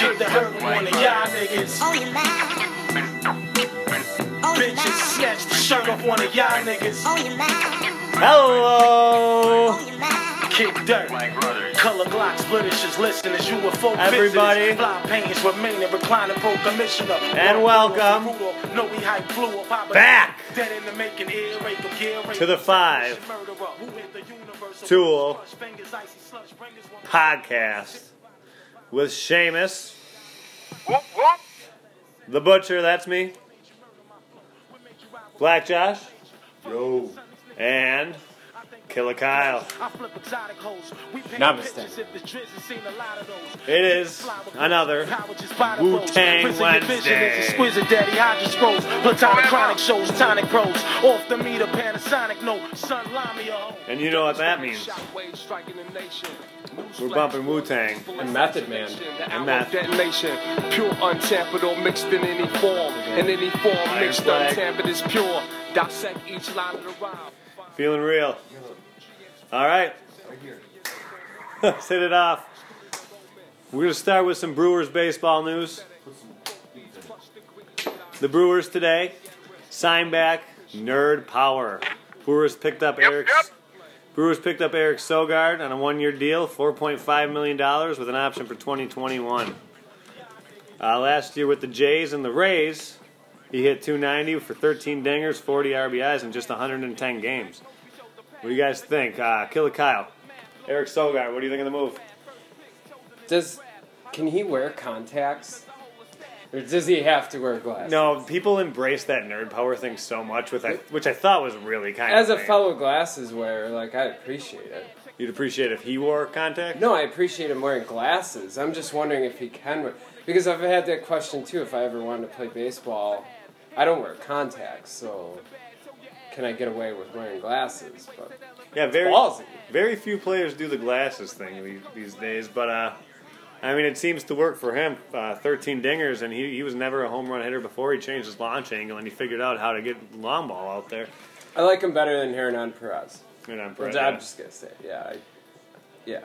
Get the hurt with one of y'all niggas. Oh, you mad? Oh, bitches snatch the shirt off one of y'all niggas. Oh, you mad? Hello. Oh, you mad? Kick dirt. Color Glock splitters, listeners, UFO everybody. Fly pains remaining, reclining pro commissioner. And welcome back to the Five Tool Podcast with Seamus, the Butcher, that's me, Black Josh, yo, and Killer Kyle. Namaste. It is another Wu-Tang Wednesday. And you know what that means. We're bumping Wu-Tang and Method Man and Detonation, pure untampered or mixed in any form. In any form, mixed untampered is pure. Dissect each line of the rhyme. Feeling real. All right. Let's hit it off. We're going to start with some Brewers baseball news. The Brewers today sign back Nerd Power. Brewers picked up Eric Sogard on a one-year deal, $4.5 million with an option for 2021. Last year with the Jays and the Rays, he hit .290 for 13 dingers, 40 RBIs in just 110 games. What do you guys think? Killer Kyle, Eric Sogard, what do you think of the move? Can he wear contacts? Or does he have to wear glasses? No, people embrace that nerd power thing so much, which I thought was really kind of as a fellow glasses wearer, like, I appreciate it. You'd appreciate if he wore contacts? No, I appreciate him wearing glasses. I'm just wondering if he can wear... Because I've had that question, too, if I ever wanted to play baseball. I don't wear contacts, so can I get away with wearing glasses? But yeah, very few players do the glasses thing these days, but I mean, it seems to work for him. 13 dingers, and he was never a home run hitter before. He changed his launch angle, and he figured out how to get long ball out there. I like him better than Hernan Perez. I'm just going to say, yeah.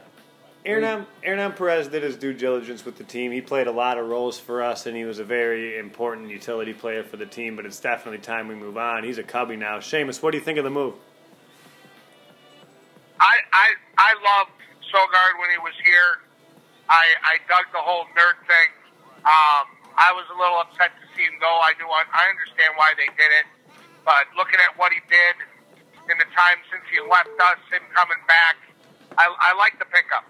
Hernan Perez did his due diligence with the team. He played a lot of roles for us, and he was a very important utility player for the team, but it's definitely time we move on. He's a Cubby now. Seamus, what do you think of the move? I loved Sogard when he was here. I dug the whole nerd thing. I was a little upset to see him go. I understand why they did it, but looking at what he did in the time since he left us, him coming back, I like the pickup.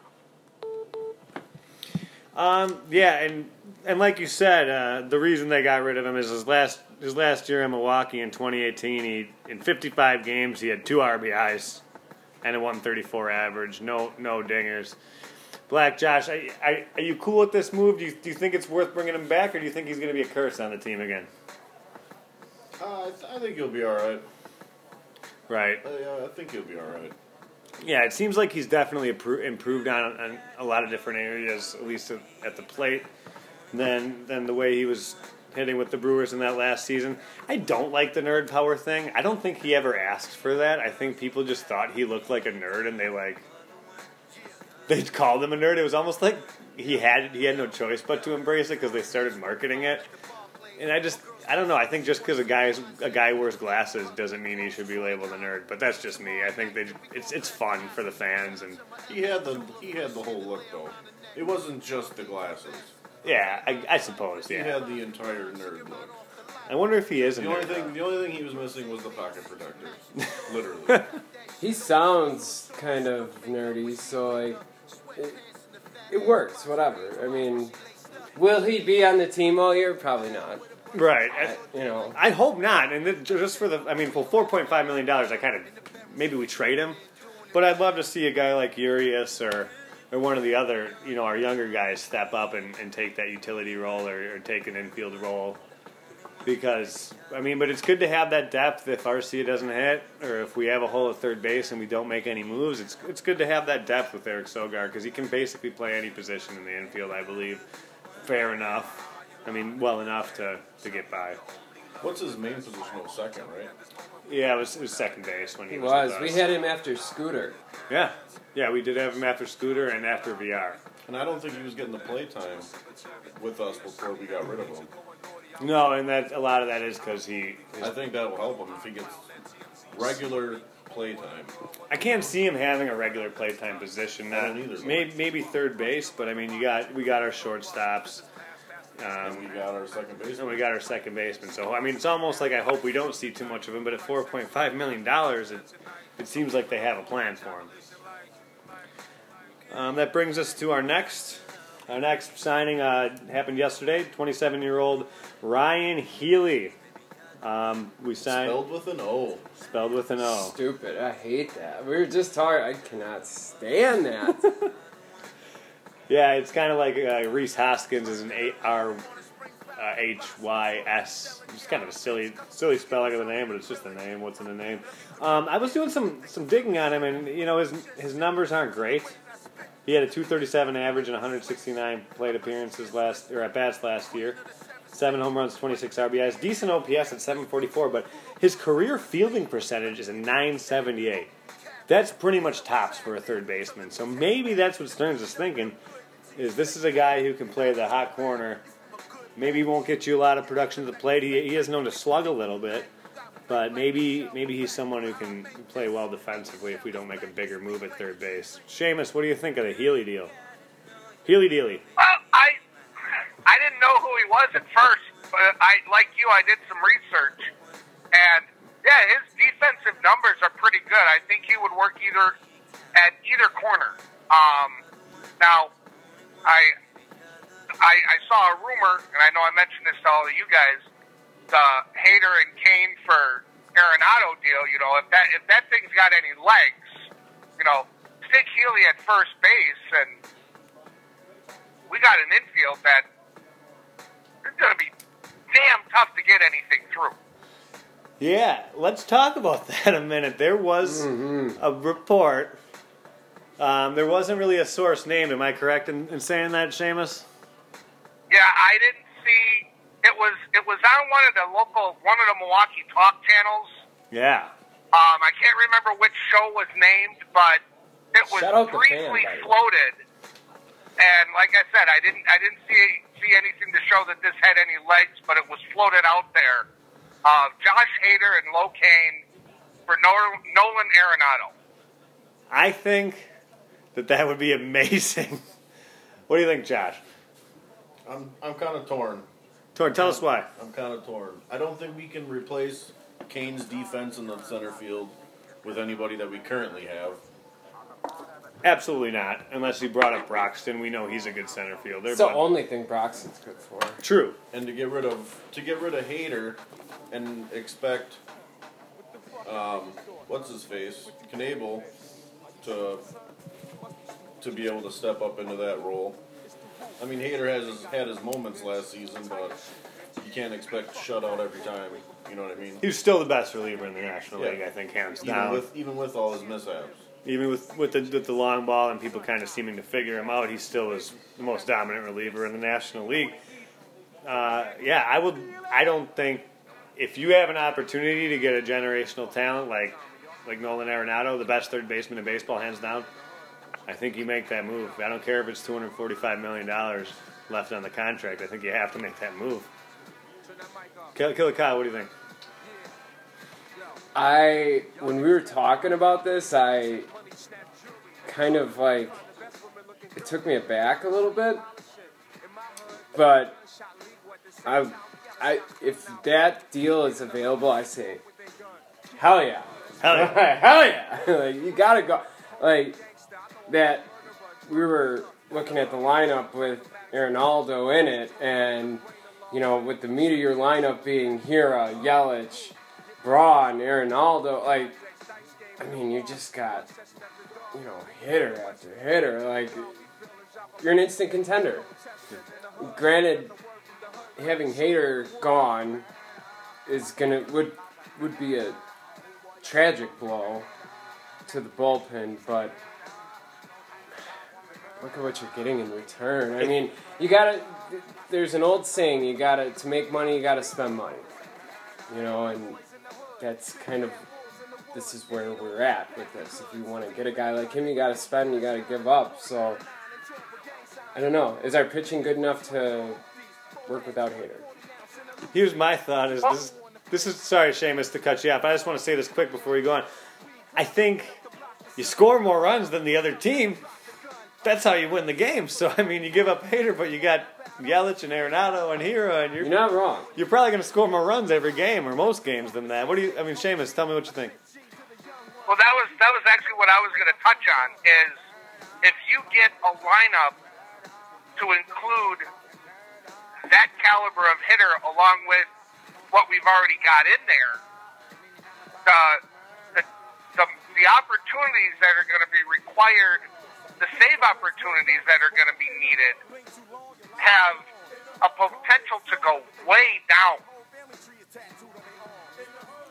Yeah, and like you said, the reason they got rid of him is his last year in Milwaukee in 2018, in 55 games, he had 2 RBIs and a 134 average, no dingers. Black Josh, are you cool with this move? Do you think it's worth bringing him back, or do you think he's going to be a curse on the team again? I think he'll be all right. Right. I think he'll be all right. Yeah, it seems like he's definitely improved on a lot of different areas, at least at the plate, than the way he was hitting with the Brewers in that last season. I don't like the nerd power thing. I don't think he ever asked for that. I think people just thought he looked like a nerd, and they called him a nerd. It was almost like he had no choice but to embrace it because they started marketing it. And I don't know. I think just because a guy wears glasses doesn't mean he should be labeled a nerd. But that's just me. I think it's fun for the fans, and he had the whole look though. It wasn't just the glasses. Yeah, I suppose. Yeah, he had the entire nerd look. I wonder if he is The only thing he was missing was the pocket protector. Literally. He sounds kind of nerdy, so it works. Whatever. I mean, will he be on the team all year? Probably not. Right, I hope not. And just for $4.5 million, I kind of maybe we trade him, but I'd love to see a guy like Urias or one of the other, our younger guys step up and take that utility role or take an infield role, because but it's good to have that depth. If Arcia doesn't hit, or if we have a hole at third base and we don't make any moves, it's good to have that depth with Eric Sogard, because he can basically play any position in the infield, I believe, fair enough. Well enough to get by. What's his main position? Was second, right? Yeah, it was second base when he was. With us. We had him after Scooter. Yeah, we did have him after Scooter and after VR. And I don't think he was getting the play time with us before we got rid of him. No, and that a lot of that is because he. I think that will help him if he gets regular playtime. I can't see him having a regular playtime position. I don't either. Maybe third base, but I mean, we got our shortstops. We got our second baseman. So I mean, it's almost like I hope we don't see too much of him. But at $4.5 million, it seems like they have a plan for him. That brings us to our next signing. Happened yesterday. 27-year-old Ryan Healy. We signed. Spelled with an O. Stupid. I hate that. We were just talking. I cannot stand that. Yeah, it's kind of like Reese Hoskins is an RHYS. It's kind of a silly spelling of the name, but it's just the name. What's in the name? I was doing some digging on him, and you know his numbers aren't great. He had a 237 average and 169 plate appearances at bats last year. 7 home runs, 26 RBIs, decent OPS at 744, but his career fielding percentage is a 978. That's pretty much tops for a third baseman. So maybe that's what Stearns is thinking, is this is a guy who can play the hot corner. Maybe he won't get you a lot of production to the plate. He is known to slug a little bit, but maybe he's someone who can play well defensively if we don't make a bigger move at third base. Seamus, what do you think of the Healy deal? Healy dealy. I didn't know who he was at first, but I did some research. And, yeah, his defensive numbers are pretty good. I think he would work at either corner. Now, I saw a rumor, and I know I mentioned this to all of you guys, the Hader and Kane for Arenado deal, you know, if that thing's got any legs, you know, stick Healy at first base, and we got an infield that it's going to be damn tough to get anything through. Yeah, let's talk about that a minute. There was a report. There wasn't really a source named. Am I correct in saying that, Seamus? Yeah, I didn't see. It was on one of the Milwaukee talk channels. Yeah. I can't remember which show was named, but it was briefly floated. And like I said, I didn't see anything to show that this had any legs, but it was floated out there. Josh Hader and Lo Kane for Nolan Arenado. I think that would be amazing. What do you think, Josh? I'm kind of torn. Tell us why. I'm kind of torn. I don't think we can replace Kane's defense in the center field with anybody that we currently have. Absolutely not, unless you brought up Broxton. We know he's a good center fielder. It's the only thing Broxton's good for. True. And to get rid of Hader and expect what's his face, Knebel, to be able to step up into that role. I mean, Hader has had his moments last season, but you can't expect shutout every time. You know what I mean? He's still the best reliever in the National League, I think, hands down. Even with all his mishaps. Even with the long ball and people kind of seeming to figure him out, he still is the most dominant reliever in the National League. I don't think if you have an opportunity to get a generational talent like Nolan Arenado, the best third baseman in baseball, hands down, I think you make that move. I don't care if it's $245 million left on the contract. I think you have to make that move. Killer Kyle, what do you think? When we were talking about this, I kind of it took me aback a little bit, but I if that deal is available, I say, hell yeah, hell yeah, you gotta go, that we were looking at the lineup with Arenado in it, and you know with the meteor lineup being Hira, Yelich, Braun, Arenado, you just got, hitter after hitter. You're an instant contender. Granted, having Hader gone is would be a tragic blow to the bullpen, but look at what you're getting in return. I mean, there's an old saying, to make money, you gotta spend money. you know, and that's kind of, this is where we're at with this. If you want to get a guy like him, you got to spend, you got to give up. So, I don't know. Is our pitching good enough to work without Hader? Here's my thought is this is, sorry, Seamus, to cut you off. I just want to say this quick before we go on. I think you score more runs than the other team. That's how you win the game. So, I mean, you give up Hader, but you got Yelich and Arenado and Hero, and you're not wrong. You're probably going to score more runs every game or most games than that. What do you? I mean, Seamus, tell me what you think. Well, that was actually what I was going to touch on. Is if you get a lineup to include that caliber of hitter along with what we've already got in there, the opportunities that are going to be required. The save opportunities that are going to be needed have a potential to go way down.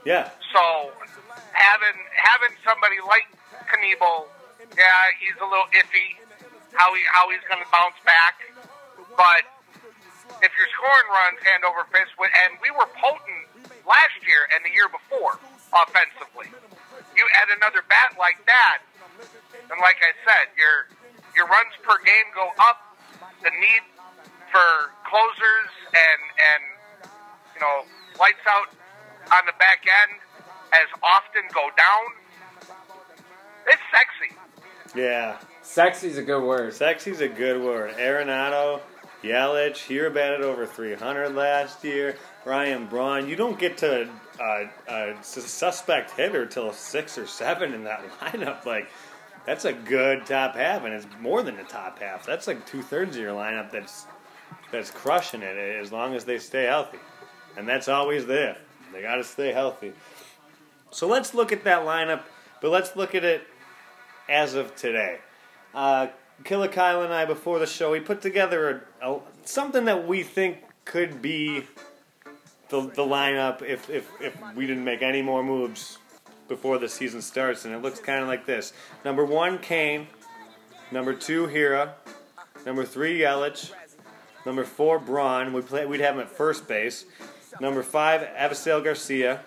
Yeah. So having somebody like Knebel, yeah, he's a little iffy how he's going to bounce back. But if you're scoring runs hand over fist, and we were potent last year and the year before offensively, you add another bat like that. And like I said, your runs per game go up. The need for closers and you know, lights out on the back end as often go down. It's sexy. Yeah. Sexy's a good word. Sexy's a good word. Arenado, Yelich, Hira batted over 300 last year. Ryan Braun, you don't get to a suspect hitter till 6 or 7 in that lineup. Like, that's a good top half, and it's more than the top half. That's like 2/3 of your lineup that's crushing it as long as they stay healthy. And that's always there. They got to stay healthy. So let's look at that lineup, but let's look at it as of today. Killer Kyle and I, before the show, we put together something that we think could be the lineup if we didn't make any more moves before the season starts, and it looks kind of like this. Number 1, Kane. Number 2, Hira. Number 3, Yelich. Number 4, Braun. We'd have him at first base. Number 5, Avisail Garcia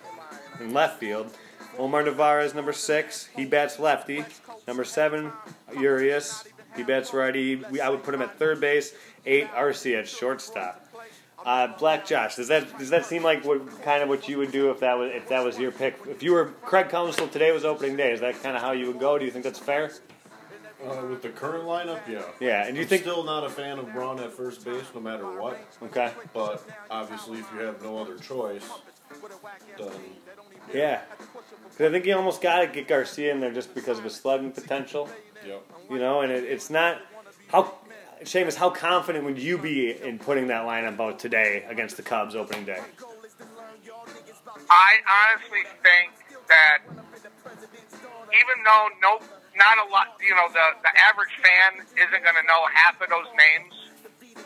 in left field. Omar Navarro is number 6. He bats lefty. Number 7, Urias. He bats righty. I would put him at third base. 8, Arcia at shortstop. Black Josh, does that seem like what you would do if that was your pick? If you were Craig Counsell, today was opening day. Is that kind of how you would go? Do you think that's fair? With the current lineup, yeah. Yeah, and I'm still not a fan of Braun at first base, no matter what. Okay. But obviously, if you have no other choice, then yeah. Because I think you almost got to get Garcia in there just because of his slugging potential. Yep. You know, and it's not how. Seamus, how confident would you be in putting that lineup out today against the Cubs opening day? I honestly think that even though not a lot, you know, the average fan isn't going to know half of those names,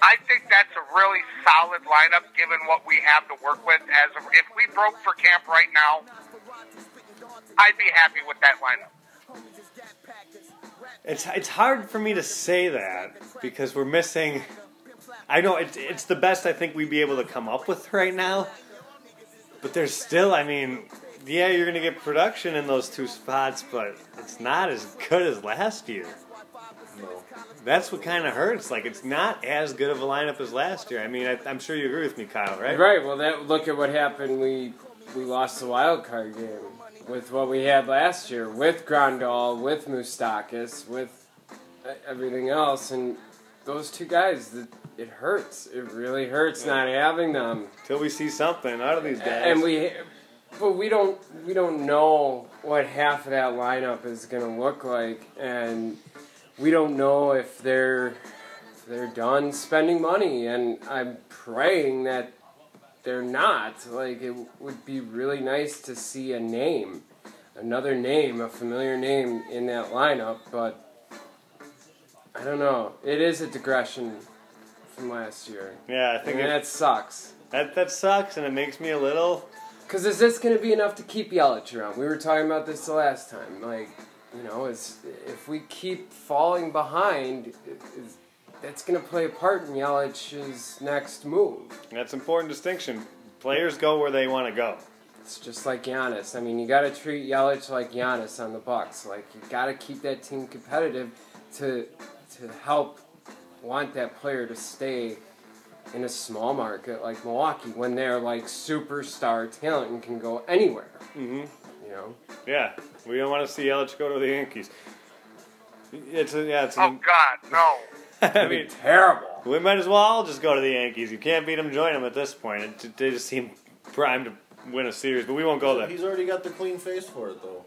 I think that's a really solid lineup given what we have to work with. If we broke for camp right now, I'd be happy with that lineup. It's hard for me to say that because we're missing. I know it's the best I think we'd be able to come up with right now. But there's still, I mean, yeah, you're going to get production in those 2 spots, but it's not as good as last year. No. That's what kind of hurts. Like, it's not as good of a lineup as last year. I mean, I'm sure you agree with me, Kyle, right? Right. Well, look at what happened. We lost the wild card game. With what we had last year, with Grandal, with Moustakis, with everything else, and those 2 guys, it hurts. It really hurts not having them. Till we see something out of these guys. And we don't know what half of that lineup is going to look like, and we don't know if they're done spending money. And I'm praying that they're not. Like, it would be really nice to see a name, another name, a familiar name in that lineup, but I don't know. It is a digression from last year. Yeah, I think that sucks. That sucks, and it makes me a little... Because is this going to be enough to keep Yelich around? We were talking about this the last time. Like, you know, if we keep falling behind... That's going to play a part in Yelich's next move. That's an important distinction. Players go where they want to go. It's just like Giannis. I mean, you got to treat Yelich like Giannis on the Bucks. Like, you got to keep that team competitive to help want that player to stay in a small market like Milwaukee when they're like superstar talent and can go anywhere. Mm-hmm. You know? Yeah. We don't want to see Yelich go to the Yankees. Oh, God, no. I mean, terrible. We might as well all just go to the Yankees. You can't beat them, join them at this point. They just seem primed to win a series, but we won't go there. He's already got the clean face for it, though.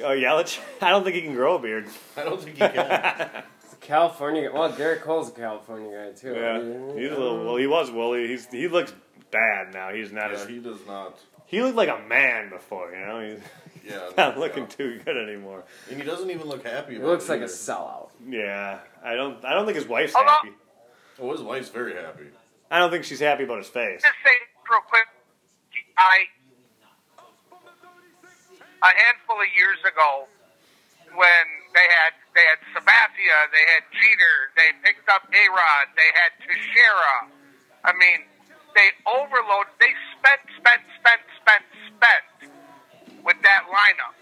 Oh, Yelich? I don't think he can grow a beard. I don't think he can. California. Well, Garrett Cole's a California guy too. Yeah, he's a little. Well, he was woolly. He looks bad now. He's not. Yeah, he does not. He looked like a man before, you know. He's not looking too good anymore. And he doesn't even look happy. He looks like a sellout. Yeah, I don't think his wife's happy. Oh, his wife's very happy. I don't think she's happy about his face. Just say real quick, a handful of years ago, when they had Sabathia, they had Jeter, they picked up A-Rod, they had Teixeira. I mean, they overloaded. They spent with that lineup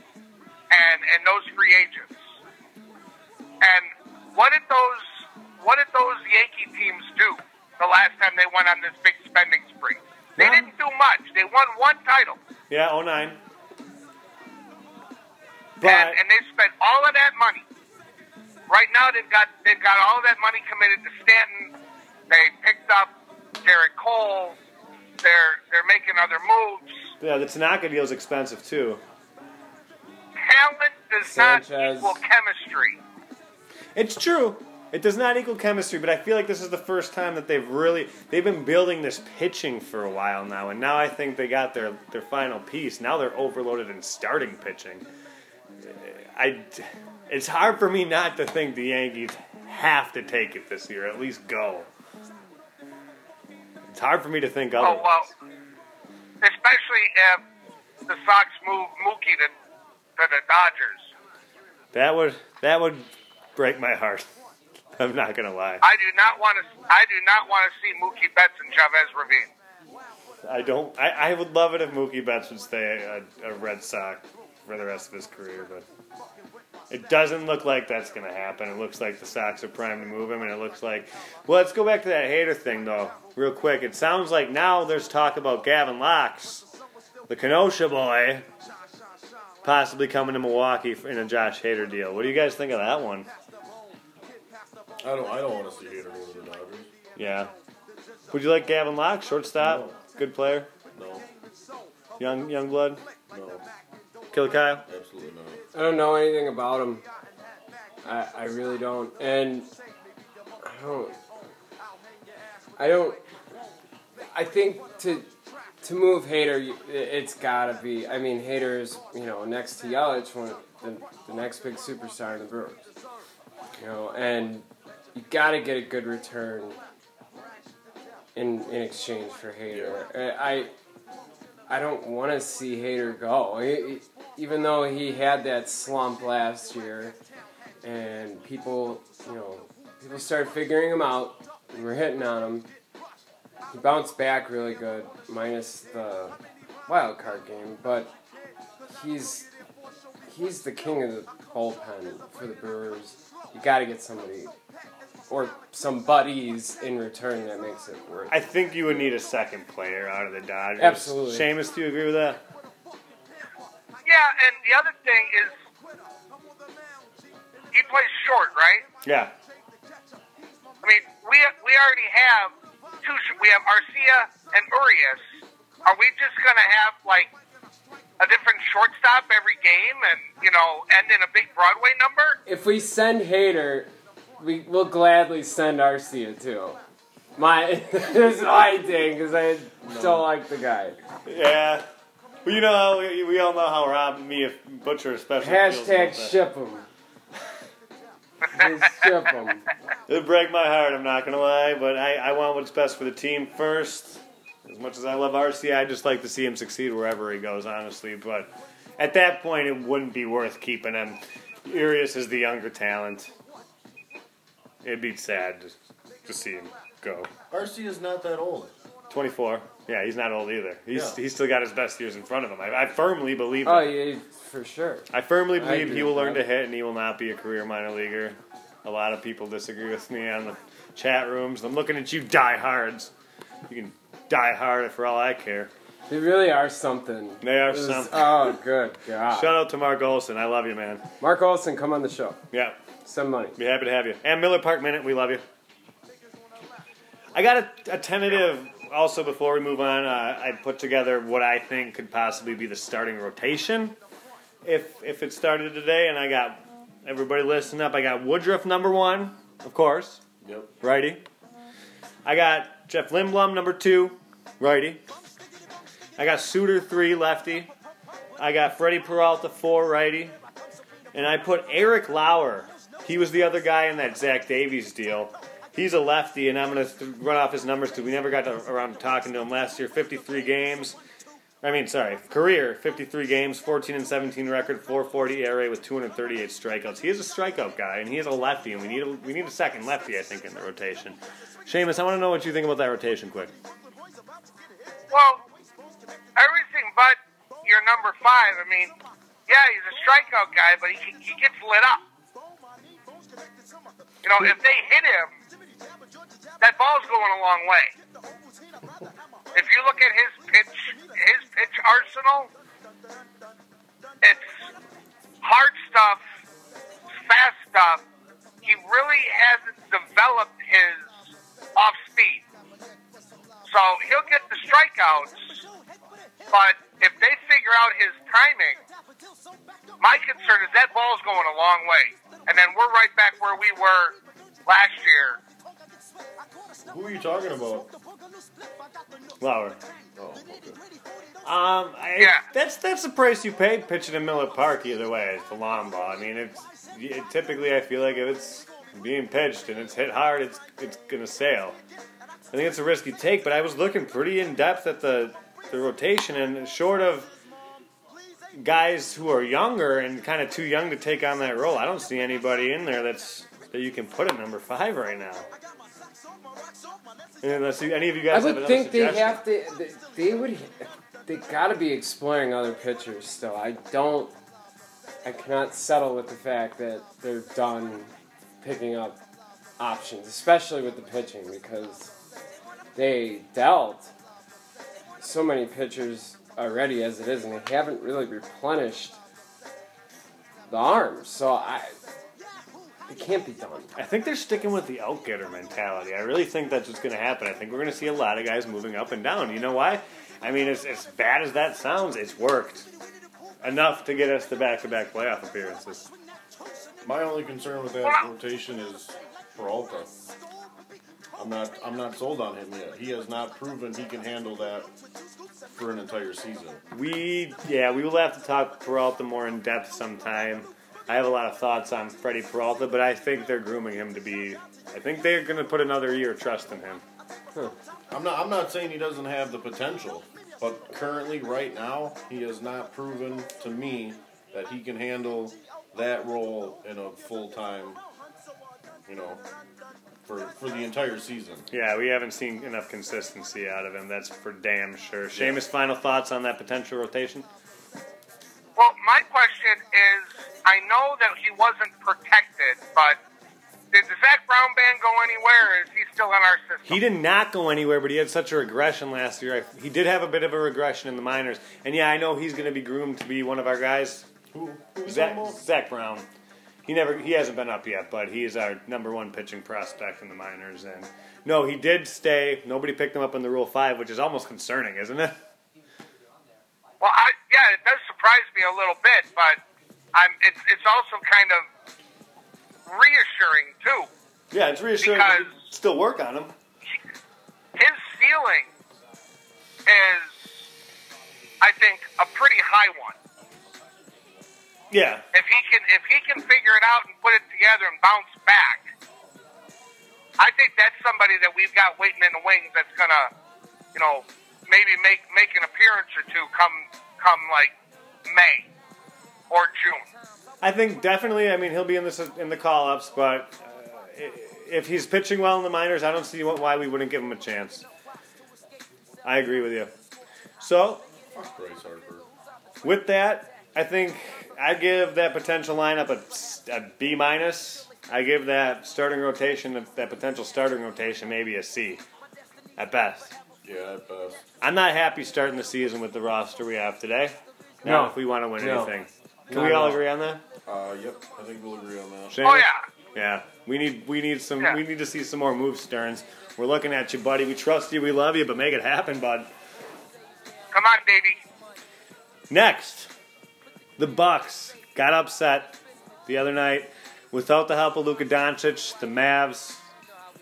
and those free agents. And what did those Yankee teams do the last time they went on this big spending spree? They didn't do much. They won one title. Yeah, 2009. And they spent all of that money. Right now they've got all of that money committed to Stanton. They picked up Garrett Cole. They're making other moves. Yeah, the Tanaka deal's expensive too. Talent does not equal chemistry. It's true. It does not equal chemistry, but I feel like this is the first time that they've been building this pitching for a while now, and now I think they got their final piece. Now they're overloaded in starting pitching. It's hard for me not to think the Yankees have to take it this year, at least go. It's hard for me to think otherwise. Oh, well, especially if the Sox move Mookie to the Dodgers. That would break my heart. I'm not gonna lie. I do not want to see Mookie Betts and Chavez Ravine. I would love it if Mookie Betts would stay a Red Sox for the rest of his career, but it doesn't look like that's going to happen. It looks like the Sox are primed to move him, and it looks like... Well, let's go back to that Hader thing, though, real quick. It sounds like now there's talk about Gavin Lux, the Kenosha boy, possibly coming to Milwaukee in a Josh Hader deal. What do you guys think of that one? I don't want to see Hader over the Dodgers. Yeah. Would you like Gavin Lux, shortstop? No. Good player? No. Young blood? No. Killer Kyle? Absolutely not. I don't know anything about him. I really don't. And I don't. I think to move Hader, it's gotta be. I mean, Hader is, you know, next to Yelich, one of the next big superstar in the Brewers. You know, and you gotta get a good return in exchange for Hader. Yeah. I don't want to see Hader go. Even though he had that slump last year, and people started figuring him out, and were hitting on him, he bounced back really good, minus the wild card game. But he's the king of the bullpen for the Brewers. You got to get somebody or some buddies in return that makes it worth it. I think you would need a second player out of the Dodgers. Absolutely. Seamus, do you agree with that? Yeah, and the other thing is he plays short, right? Yeah. I mean, we already have two. We have Arcia and Urias. Are we just going to have, like, a different shortstop every game and, you know, end in a big Broadway number? If we send Hader... We will gladly send Arcia too. This is my thing because I don't like the guy. Yeah, well, you know, we all know how Rob, me, and Butcher especially. # ship him. Ship him. It'll break my heart. I'm not gonna lie, but I want what's best for the team first. As much as I love Arcia, I just like to see him succeed wherever he goes, honestly. But at that point, it wouldn't be worth keeping him. Urias is the younger talent. It'd be sad to see him go. Arcia is not that old. 24. Yeah, he's not old either. He's still got his best years in front of him. I firmly believe that. Oh, yeah, for sure. I firmly believe he will learn to hit and he will not be a career minor leaguer. A lot of people disagree with me on the chat rooms. I'm looking at you diehards. You can die hard for all I care. They really are something. They are something. Oh, good God. Shout out to Mark Olson. I love you, man. Mark Olson, come on the show. Yeah. Send money. Be happy to have you. And Miller Park Minute, we love you. I got a tentative... Also, before we move on, I put together what I think could possibly be the starting rotation if it started today. And I got everybody listening up. I got Woodruff number 1, of course. Yep. Righty. I got Jeff Lindblom number 2, righty. I got Suter 3, lefty. I got Freddie Peralta 4, righty. And I put Eric Lauer. He was the other guy in that Zach Davies deal. He's a lefty, and I'm going to run off his numbers because we never got around to talking to him last year. 53 games. Career, 53 games, 14-17 record, 4.40 ERA with 238 strikeouts. He is a strikeout guy, and he is a lefty, and we need a second lefty, I think, in the rotation. Seamus, I want to know what you think about that rotation quick. Well, everything but your number 5. I mean, yeah, he's a strikeout guy, but he gets lit up. You know, if they hit him, that ball's going a long way. If you look at his pitch arsenal, it's hard stuff, fast stuff. He really hasn't developed his off speed. So he'll get the strikeouts, but if they figure out his timing, my concern is that ball's going a long way. And then we're right back where we were last year. Who are you talking about? Lauer. Oh, okay. That's the price you pay pitching in Miller Park either way. It's the long ball. I mean, typically I feel like if it's being pitched and it's hit hard, it's going to sail. I think it's a risky take, but I was looking pretty in-depth at the rotation, and short of guys who are younger and kind of too young to take on that role, I don't see anybody in there that you can put at number 5 right now. Unless any of you guys have another suggestion. I would think they gotta be exploring other pitchers still. I cannot settle with the fact that they're done picking up options, especially with the pitching, because they dealt so many pitchers already as it is, and they haven't really replenished the arms, so it can't be done. I think they're sticking with the out-getter mentality. I really think that's what's going to happen. I think we're going to see a lot of guys moving up and down. You know why? I mean, as bad as that sounds, it's worked enough to get us the back-to-back playoff appearances. My only concern with that rotation is Peralta. I'm not sold on him yet. He has not proven he can handle that for an entire season. We will have to talk Peralta more in depth sometime. I have a lot of thoughts on Freddie Peralta, but I think they're grooming him to be. I think they're going to put another year of trust in him. I'm not saying he doesn't have the potential, but currently, right now, he has not proven to me that he can handle that role in a full-time, For the entire season. Yeah, we haven't seen enough consistency out of him. That's for damn sure. Seamus, final thoughts on that potential rotation? Well, my question is, I know that he wasn't protected, but did the Zach Brown ban go anywhere, or is he still in our system? He did not go anywhere, but he had such a regression last year. He did have a bit of a regression in the minors. And, I know he's going to be groomed to be one of our guys. Who? Zach Brown. He hasn't been up yet, but he is our number 1 pitching prospect in the minors. And no, he did stay. Nobody picked him up in the Rule 5, which is almost concerning, isn't it? Well, it does surprise me a little bit, but it's also kind of reassuring too. Yeah, it's reassuring because still work on him. His ceiling is, I think, a pretty high one. Yeah. If he can figure it out and put it together and bounce back, I think that's somebody that we've got waiting in the wings that's gonna, maybe make an appearance or two come like May or June. I think definitely. I mean, he'll be in the call-ups, but if he's pitching well in the minors, I don't see why we wouldn't give him a chance. I agree with you. So, with that, I think I give that potential lineup a B minus. I give that starting rotation, that potential starting rotation, maybe a C, at best. Yeah, at best. I'm not happy starting the season with the roster we have today. No, if we want to win anything, can we all agree on that? Yep, I think we'll agree on that. Shane? Oh yeah. Yeah, we need to see some more moves, Stearns. We're looking at you, buddy. We trust you. We love you, but make it happen, bud. Come on, baby. Next, the Bucks got upset the other night. Without the help of Luka Doncic, the Mavs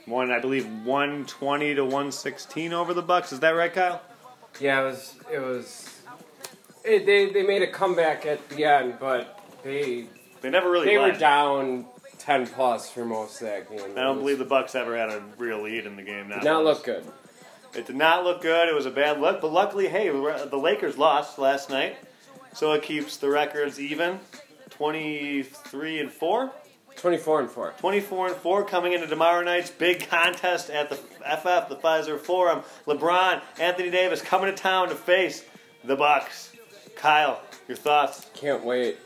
won, I believe, 120 to 116 over the Bucks. Is that right, Kyle? Yeah, it was they made a comeback at the end, but they never really were down 10 plus for most of that game. I don't believe the Bucks ever had a real lead in the game. Did not look good. It did not look good. It was a bad look, but luckily, hey, the Lakers lost last night, so it keeps the records even, 23-4. 24-4. 24-4 coming into tomorrow night's big contest at the FF, the Pfizer Forum. LeBron, Anthony Davis coming to town to face the Bucks. Kyle, your thoughts? Can't wait.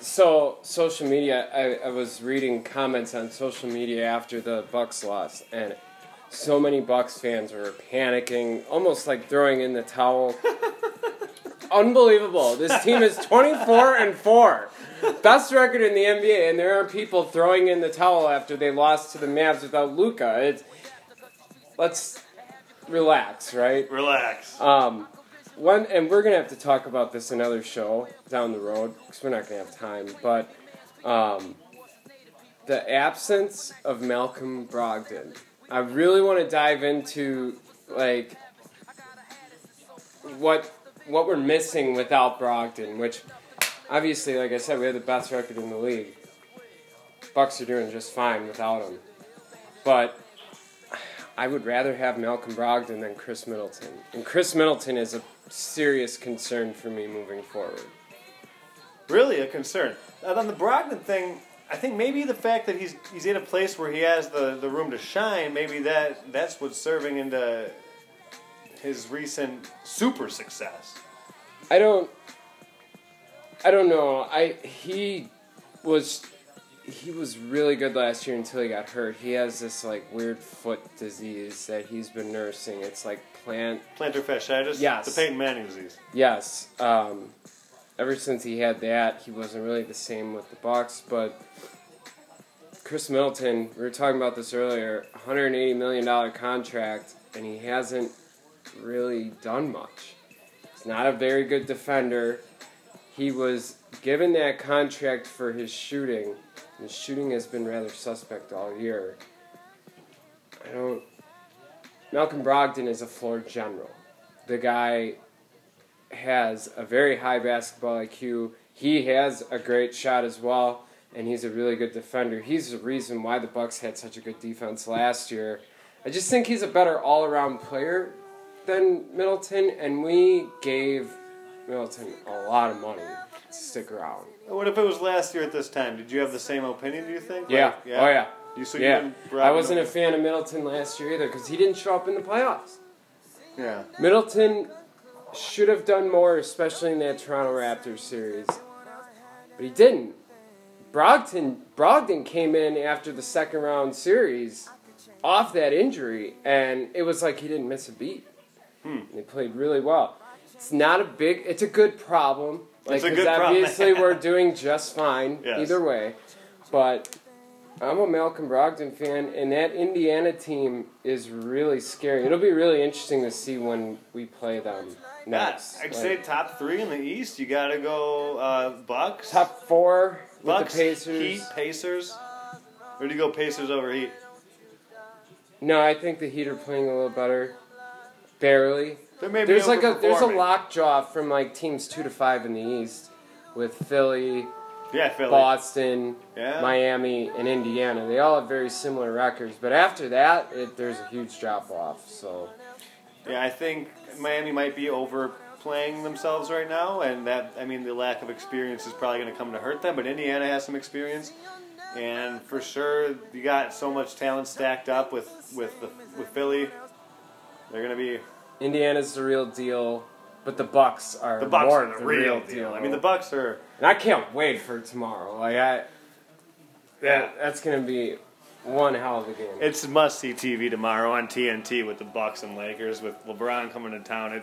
So social media, I was reading comments on social media after the Bucks loss, and so many Bucks fans were panicking, almost like throwing in the towel. Unbelievable! This team is 24-4. Best record in the NBA, and there are people throwing in the towel after they lost to the Mavs without Luka. Let's relax, right? Relax. And we're going to have to talk about this another show down the road, because we're not going to have time, but the absence of Malcolm Brogdon. I really want to dive into, like, what we're missing without Brogdon, which... Obviously, like I said, we have the best record in the league. Bucks are doing just fine without him. But I would rather have Malcolm Brogdon than Chris Middleton. And Chris Middleton is a serious concern for me moving forward. Really a concern. On the Brogdon thing, I think maybe the fact that he's in a place where he has the room to shine, maybe that's what's serving into his recent super success. I don't know. He was really good last year until he got hurt. He has this like weird foot disease that he's been nursing. It's like plantar fasciitis. Yes, the Peyton Manning disease. Yes. Ever since he had that, he wasn't really the same with the Bucks. But Chris Middleton, we were talking about this earlier, $180 million contract, and he hasn't really done much. He's not a very good defender. He was given that contract for his shooting, and his shooting has been rather suspect all year. Malcolm Brogdon is a floor general. The guy has a very high basketball IQ. He has a great shot as well, and he's a really good defender. He's the reason why the Bucks had such a good defense last year. I just think he's a better all-around player than Middleton, and we gave Middleton a lot of money to stick around. What if it was last year at this time? Did you have the same opinion, do you think? Yeah. Like, yeah. Oh, yeah. I wasn't a fan of Middleton last year either because he didn't show up in the playoffs. Yeah. Middleton should have done more, especially in that Toronto Raptors series, but he didn't. Brogdon came in after the second round series off that injury, and it was like he didn't miss a beat. And he played really well. It's not a big... It's a good problem. Like, it's a good problem. Obviously, we're doing just fine either way. But I'm a Malcolm Brogdon fan, and that Indiana team is really scary. It'll be really interesting to see when we play them next. I'd say top three in the East. You got to go Bucks. Top four Bucks, with the Pacers. Heat, Pacers. Or do you go Pacers over Heat? No, I think the Heat are playing a little better. Barely. There's a lockjaw from like teams 2 to 5 in the East, with Philly. Boston, Miami, and Indiana. They all have very similar records, but after that, there's a huge drop off. So, yeah, I think Miami might be overplaying themselves right now, and the lack of experience is probably going to come to hurt them. But Indiana has some experience, and for sure, you got so much talent stacked up with Philly. They're going to be... Indiana's the real deal, but the Bucs are the real deal. I mean, the Bucs are... And I can't wait for tomorrow. Like, that's going to be one hell of a game. It's must-see TV tomorrow on TNT with the Bucs and Lakers, with LeBron coming to town.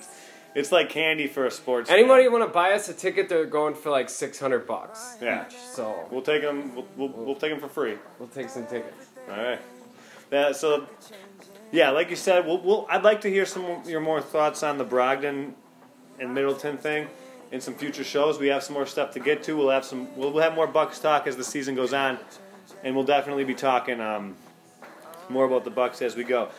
It's like candy for a sports fan. Anybody want to buy us a ticket? They're going for like $600 yeah. each. So we'll take them. We'll take them for free. We'll take some tickets. All right. So, yeah, like you said, I'd like to hear your more thoughts on the Brogdon and Middleton thing in some future shows. We have some more stuff to get to. We'll have more Bucks talk as the season goes on, and we'll definitely be talking more about the Bucks as we go.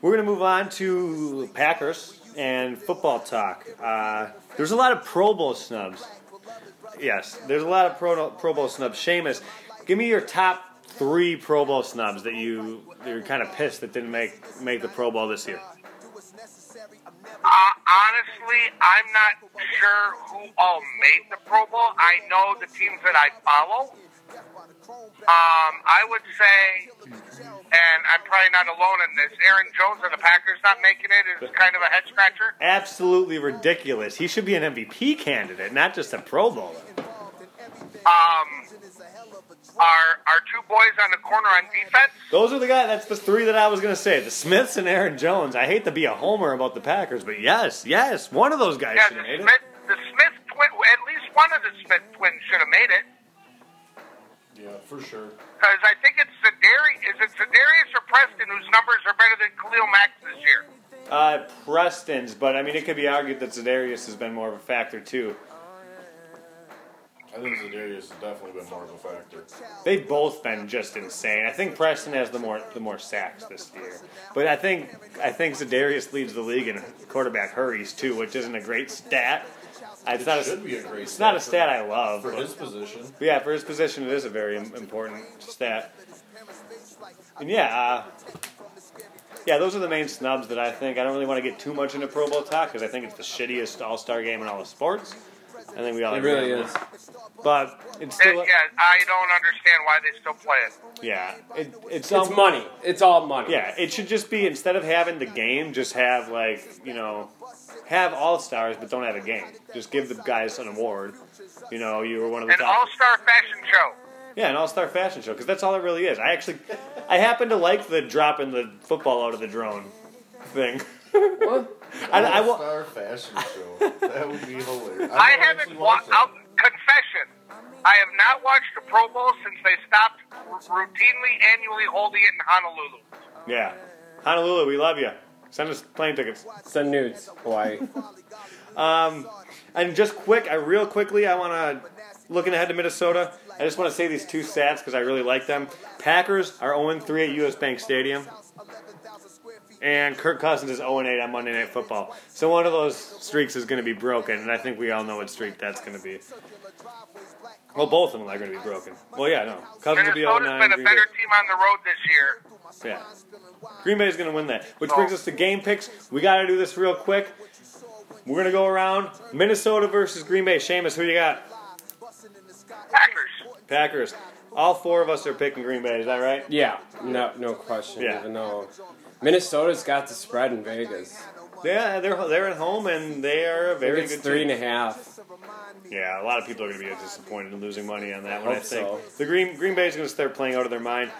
We're gonna move on to Packers and football talk. There's a lot of Pro Bowl snubs. Yes, there's a lot of Pro Bowl snubs. Seamus, give me your top three Pro Bowl snubs that you're kind of pissed that didn't make the Pro Bowl this year. Honestly, I'm not sure who all made the Pro Bowl. I know the teams that I follow. I would say, and I'm probably not alone in this, Aaron Jones and the Packers not making it is kind of a head-scratcher. Absolutely ridiculous. He should be an MVP candidate, not just a Pro Bowler. Our two boys on the corner on defense. Those are the guys, that's the three that I was going to say, the Smiths and Aaron Jones. I hate to be a homer about the Packers, but yes, one of those guys should have made it. The Smith twin, at least one of the Smith twins should have made it. Yeah, for sure. Because I think it's Za'Darius or Preston whose numbers are better than Khalil Mack this year. Preston's, but I mean, it could be argued that Za'Darius has been more of a factor too. I think Za'Darius has definitely been more of a factor. They've both been just insane. I think Preston has the more sacks this year, but I think Za'Darius leads the league in quarterback hurries too, which isn't a great stat. It's not a stat I love. For his position. Yeah, for his position, it is a very important stat. And those are the main snubs that I think. I don't really want to get too much into Pro Bowl talk because I think it's the shittiest All-Star game in all of sports. I think we all agree. It really is. But it's still... I don't understand why they still play it. Yeah. It's money. It's all money. Yeah, it should just be, instead of having the game, just have, have All-Stars, but don't have a game. Just give the guys an award. You know, you were one of the top. An All-Star fashion show. Yeah, an All-Star fashion show, because that's all it really is. I happen to like the dropping the football out of the drone thing. What? All-Star fashion show. That would be hilarious. I haven't watched... Confession. I have not watched the Pro Bowl since they stopped routinely annually holding it in Honolulu. Yeah. Honolulu, we love you. Send us plane tickets. Send nudes. Hawaii. And just real quickly, I want to, looking ahead to Minnesota, I just want to say these two stats because I really like them. Packers are 0-3 at U.S. Bank Stadium. And Kirk Cousins is 0-8 on Monday Night Football. So one of those streaks is going to be broken, and I think we all know what streak that's going to be. Well, both of them are going to be broken. Well, yeah, no. Cousins will be 0-9. Minnesota's been a better team on the road this year. Yeah. Green Bay's going to win that. Which brings us to game picks. We got to do this real quick. We're going to go around. Minnesota versus Green Bay. Seamus, who you got? Packers. All four of us are picking Green Bay. Is that right? Yeah. No question. Yeah. Even though Minnesota's got the spread in Vegas. Yeah, they're at home, and they are a very good team. It's 3.5. Yeah, a lot of people are going to be disappointed in losing money on that one, I think. So. The Green Bay is going to start playing out of their mind.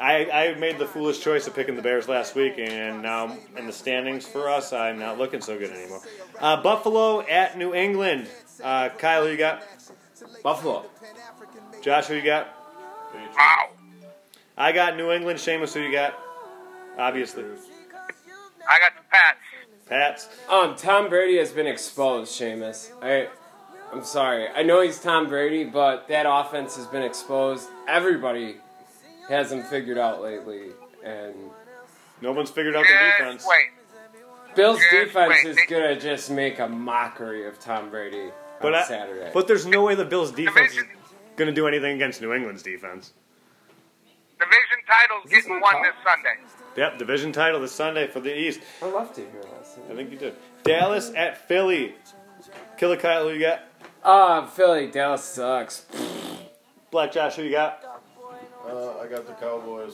I made the foolish choice of picking the Bears last week, and now in the standings for us, I'm not looking so good anymore. Buffalo at New England. Kyle, who you got? Buffalo. Josh, who you got? Wow. I got New England. Seamus, who you got? Obviously. I got the Pats. Tom Brady has been exposed, Seamus. I'm sorry. I know he's Tom Brady, but that offense has been exposed. Everybody has him figured out lately, and no one's figured out the defense. Wait. Bill's defense is gonna just make a mockery of Tom Brady on Saturday. But there's no way the Bills' defense is gonna do anything against New England's defense. Division title's getting won this Sunday. Yep, division title this Sunday for the East. I left you here last night. I think you did. Dallas at Philly. Killer Kyle, who you got? Philly. Dallas sucks. Black Josh, who you got? I got the Cowboys.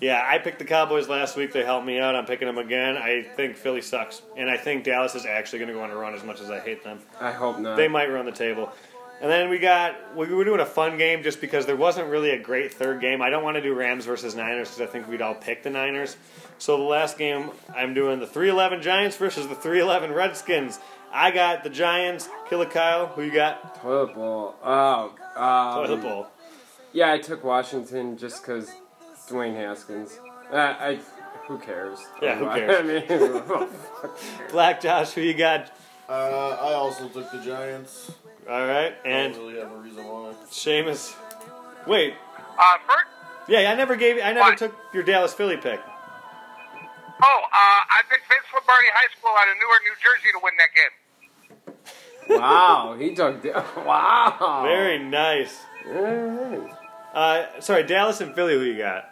Yeah, I picked the Cowboys last week. They helped me out. I'm picking them again. I think Philly sucks. And I think Dallas is actually going to go on a run as much as I hate them. I hope not. They might run the table. And then we were doing a fun game just because there wasn't really a great third game. I don't want to do Rams versus Niners because I think we'd all pick the Niners. So the last game, I'm doing the 3-11 Giants versus the 3-11 Redskins. I got the Giants. Killer Kyle, who you got? Toilet bowl. Toilet bowl. Yeah, I took Washington just because Dwayne Haskins. Who cares? Yeah, who cares? I mean, Black Josh, who you got? I also took the Giants. All right, and I don't really have a reason why. Seamus, wait. First? Yeah, I never took your Dallas Philly pick. Oh, I picked Vince Lombardi High School out of Newark, New Jersey to win that game. Wow, he took. Wow. Very nice. Yeah. Sorry, Dallas and Philly. Who you got?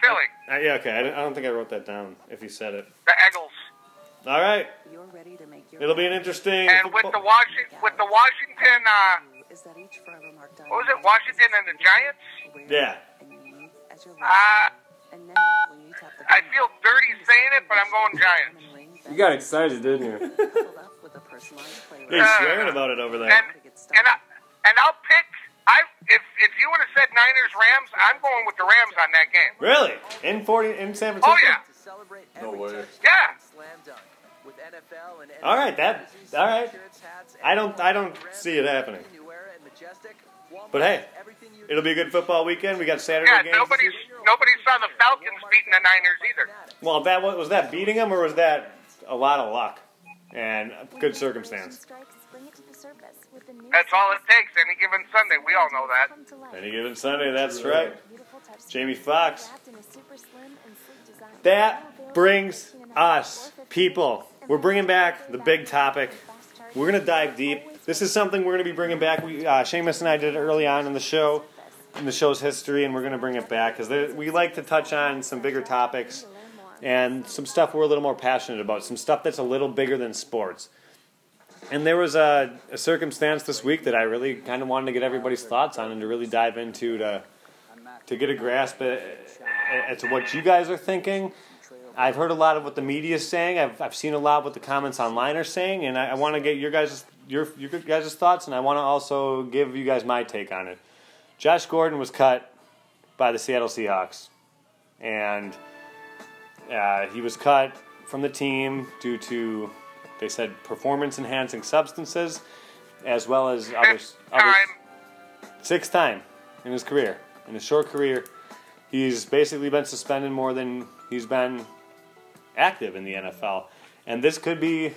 Philly. Okay. I don't think I wrote that down. If you said it. The Eagles. All right. You're ready to make your It'll be an interesting. And football. with the Washington, is that each forever marked on? What was it? Washington and the Giants. Yeah. I feel dirty saying it, but I'm going Giants. You got excited, didn't you? You're swearing about it over there. And I'll pick. If you would have said Niners Rams, I'm going with the Rams on that game. Really? In San Francisco. Oh yeah. No way. Yeah. All right. I don't see it happening. But hey, it'll be a good football weekend. We got Saturday games. Yeah, nobody saw the Falcons beating the Niners either. Well, was that beating them or was that a lot of luck and good circumstance? That's all it takes. Any given Sunday, we all know that. Any given Sunday, that's right. Jamie Foxx. That brings us, people. We're bringing back the big topic. We're going to dive deep. This is something we're going to be bringing back. Seamus and I did it early on in the show, in the show's history, and we're going to bring it back because we like to touch on some bigger topics and some stuff we're a little more passionate about, some stuff that's a little bigger than sports. And there was a circumstance this week that I really kind of wanted to get everybody's thoughts on and to really dive into to get a grasp at what you guys are thinking. I've heard a lot of what the media is saying. I've seen a lot of what the comments online are saying, and I want to get your guys' thoughts, and I want to also give you guys my take on it. Josh Gordon was cut by the Seattle Seahawks, and he was cut from the team due to, they said, performance-enhancing substances, as well as others. Sixth time in his career. In his short career, he's basically been suspended more than he's been active in the NFL. And this could be,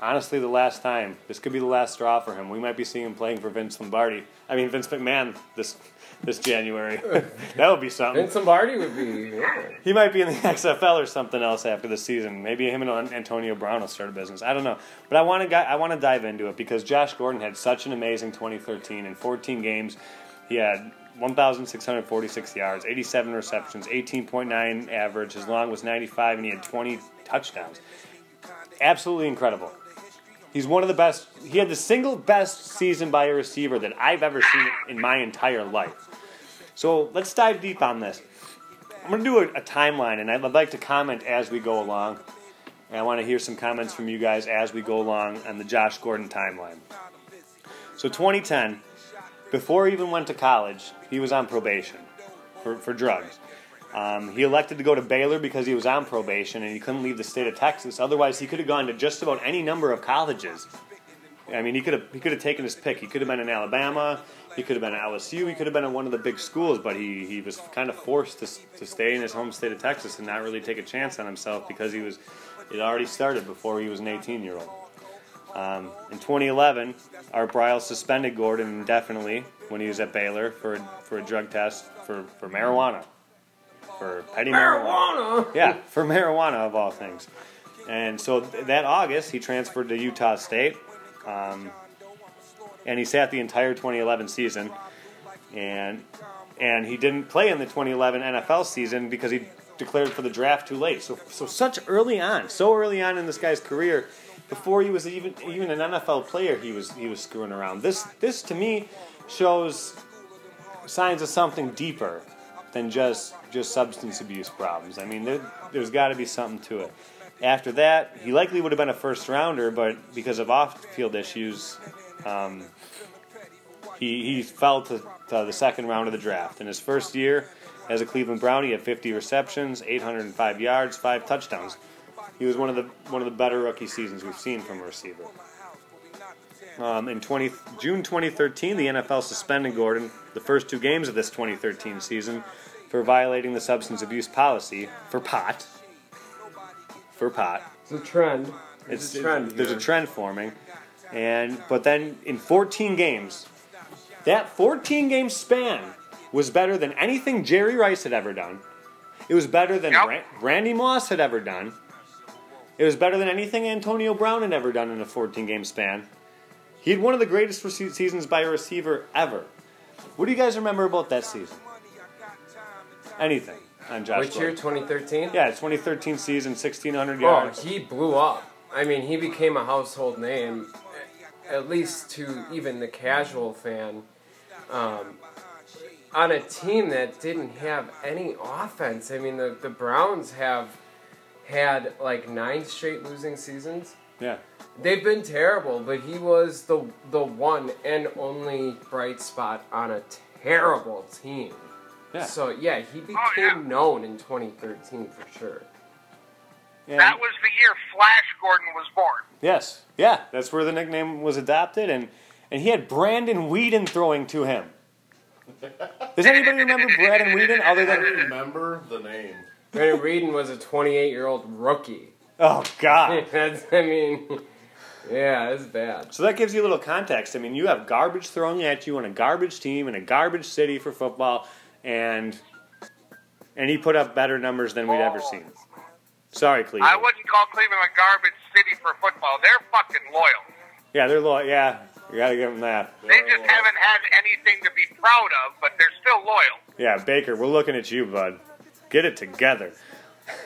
honestly, the last time. This could be the last straw for him. We might be seeing him playing for Vince McMahon this January. That would be something. Vince Lombardi would be. Yeah. He might be in the XFL or something else after the season. Maybe him and Antonio Brown will start a business. I don't know. But I want to dive into it because Josh Gordon had such an amazing 2013. In 14 games, he had 1,646 yards, 87 receptions, 18.9 average. His long was 95, and he had 20 touchdowns. Absolutely incredible. He's one of the best. He had the single best season by a receiver that I've ever seen in my entire life. So let's dive deep on this. I'm going to do a timeline, and I'd like to comment as we go along. And I want to hear some comments from you guys as we go along on the Josh Gordon timeline. So 2010... Before he even went to college, he was on probation for drugs. He elected to go to Baylor because he was on probation and he couldn't leave the state of Texas. Otherwise, he could have gone to just about any number of colleges. I mean, he could have taken his pick. He could have been in Alabama. He could have been at LSU. He could have been at one of the big schools. But he was kind of forced to stay in his home state of Texas and not really take a chance on himself because it already started before he was an 18-year-old. In 2011, Art Briles suspended Gordon indefinitely when he was at Baylor for a drug test for marijuana. For petty marijuana? Yeah, for marijuana of all things. And so that August, he transferred to Utah State. And he sat the entire 2011 season. And he didn't play in the 2011 NFL season because he declared for the draft too late. So early on in this guy's career, before he was even an NFL player, he was screwing around. This to me shows signs of something deeper than just substance abuse problems. I mean, there's got to be something to it. After that, he likely would have been a first-rounder, but because of off-field issues, he fell to the second round of the draft. In his first year as a Cleveland Brown, he had 50 receptions, 805 yards, 5 touchdowns. He was one of the better rookie seasons we've seen from a receiver. In June 2013, the NFL suspended Gordon the first 2 games of this 2013 season for violating the substance abuse policy for pot. For pot. It's a trend. There's a trend forming. But then in 14 games, that 14-game span was better than anything Jerry Rice had ever done. It was better than Randy Moss had ever done. It was better than anything Antonio Brown had ever done in a 14-game span. He had one of the greatest seasons by a receiver ever. What do you guys remember about that season? Anything on Josh Gordon? Which year, 2013? Yeah, 2013 season, 1,600 yards. Oh, he blew up. I mean, he became a household name, at least to even the casual fan, on a team that didn't have any offense. I mean, the Browns have had like 9 straight losing seasons. Yeah. They've been terrible, but he was the one and only bright spot on a terrible team. Yeah. So, yeah, he became known in 2013 for sure. And that was the year Flash Gordon was born. Yes. Yeah, that's where the nickname was adopted, and he had Brandon Weeden throwing to him. Does anybody remember Brandon Weeden other than... I remember the name. Brandon Weeden was a 28-year-old rookie. Oh, God. Yeah, it's bad. So that gives you a little context. I mean, you have garbage thrown at you on a garbage team in a garbage city for football, and he put up better numbers than we'd ever seen. Sorry, Cleveland. I wouldn't call Cleveland a garbage city for football. They're fucking loyal. Yeah, they're loyal. Yeah, you got to give them that. They just haven't had anything to be proud of, but they're still loyal. Yeah, Baker, we're looking at you, bud. Get it together.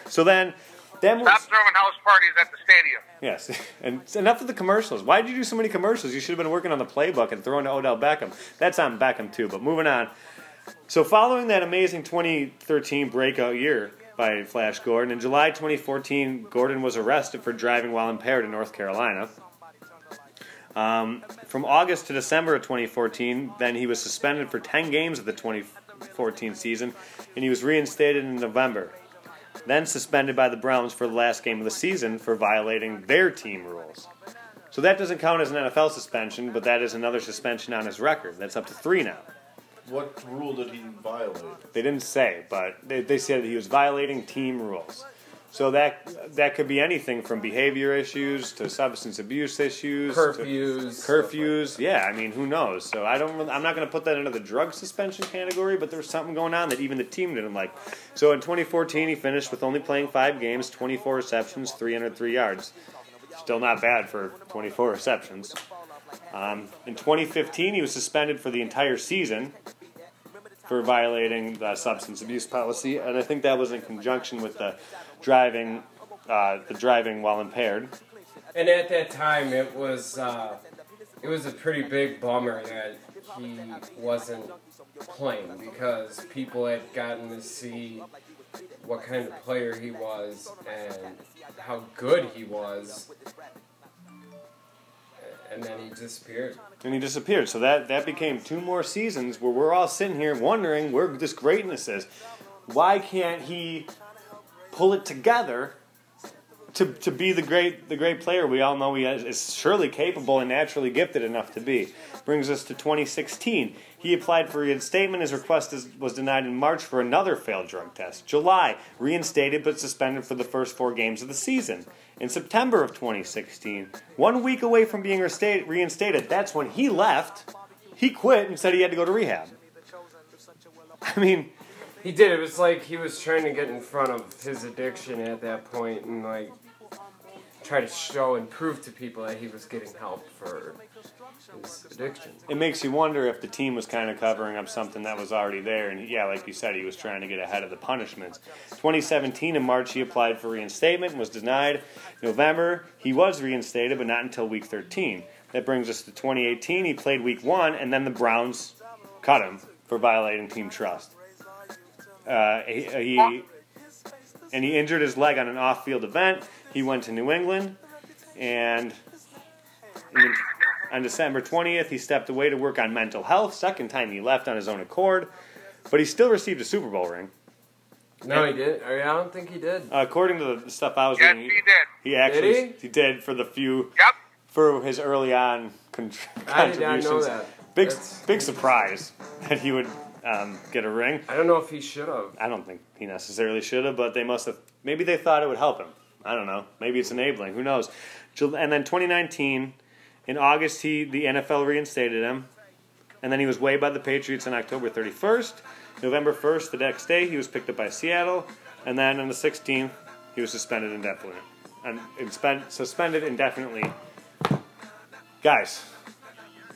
So then... Stop throwing house parties at the stadium. Yes, and enough of the commercials. Why did you do so many commercials? You should have been working on the playbook and throwing to Odell Beckham. That's on Beckham too, but moving on. So following that amazing 2013 breakout year by Flash Gordon, in July 2014, Gordon was arrested for driving while impaired in North Carolina. From August to December of 2014, then he was suspended for 10 games of the 2014 season, and he was reinstated in November. Then suspended by the Browns for the last game of the season for violating their team rules. So that doesn't count as an NFL suspension, but that is another suspension on his record. That's up to 3 now. What rule did he violate? They didn't say, but they said that he was violating team rules. So that could be anything from behavior issues to substance abuse issues, curfews. Yeah, I mean, who knows? So I'm not going to put that into the drug suspension category, but there was something going on that even the team didn't like. So in 2014, he finished with only playing 5 games, 24 receptions, 303 yards. Still not bad for 24 receptions. In 2015, he was suspended for the entire season for violating the substance abuse policy, and I think that was in conjunction with the driving while impaired. And at that time, it was a pretty big bummer that he wasn't playing because people had gotten to see what kind of player he was and how good he was. And then he disappeared. So that became 2 more seasons where we're all sitting here wondering where this greatness is. Why can't he pull it together to be the great player we all know he is surely capable and naturally gifted enough to be? Brings us to 2016. He applied for reinstatement. His request was denied in March for another failed drug test. July, reinstated but suspended for the first 4 games of the season. In September of 2016, 1 week away from being reinstated, that's when he left. He quit and said he had to go to rehab. I mean... He did. It was like he was trying to get in front of his addiction at that point and, like, try to show and prove to people that he was getting help for his addiction. It makes you wonder if the team was kind of covering up something that was already there. And, yeah, like you said, he was trying to get ahead of the punishments. 2017, in March, he applied for reinstatement and was denied. November, he was reinstated, but not until Week 13. That brings us to 2018. He played Week 1, and then the Browns cut him for violating team trust. He injured his leg on an off-field event. He went to New England, and on December 20th, he stepped away to work on mental health. Second time he left on his own accord, but he still received a Super Bowl ring. No, he didn't. I mean, I don't think he did. According to the stuff I was reading, he did. He actually he did for the few for his early on contributions. I did not know that. Big surprise that he would get a ring. I don't know if he should have. I don't think he necessarily should have, but they must have. Maybe they thought it would help him. I don't know. Maybe it's enabling. Who knows? And then 2019, in August, the NFL reinstated him, and then he was waived by the Patriots on October 31st. November 1st, the next day, he was picked up by Seattle, and then on the 16th, he was suspended indefinitely. Suspended indefinitely. Guys,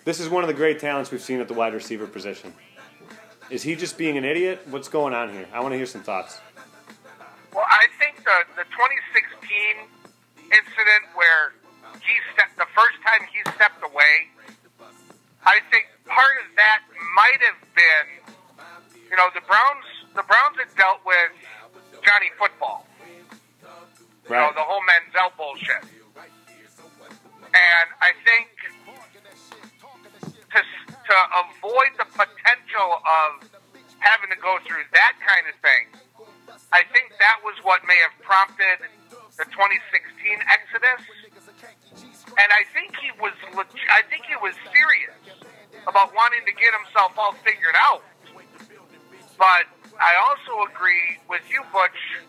this is one of the great talents we've seen at the wide receiver position. Is he just being an idiot? What's going on here? I want to hear some thoughts. Well, I think the 2016 incident where the first time he stepped away, I think part of that might have been, you know, the Browns had dealt with Johnny Football. Right. You know, the whole Manziel bullshit. And I think to avoid the potential of having to go through that kind of thing, I think that was what may have prompted the 2016 exodus. And I think he was serious about wanting to get himself all figured out. But I also agree with you, Butch,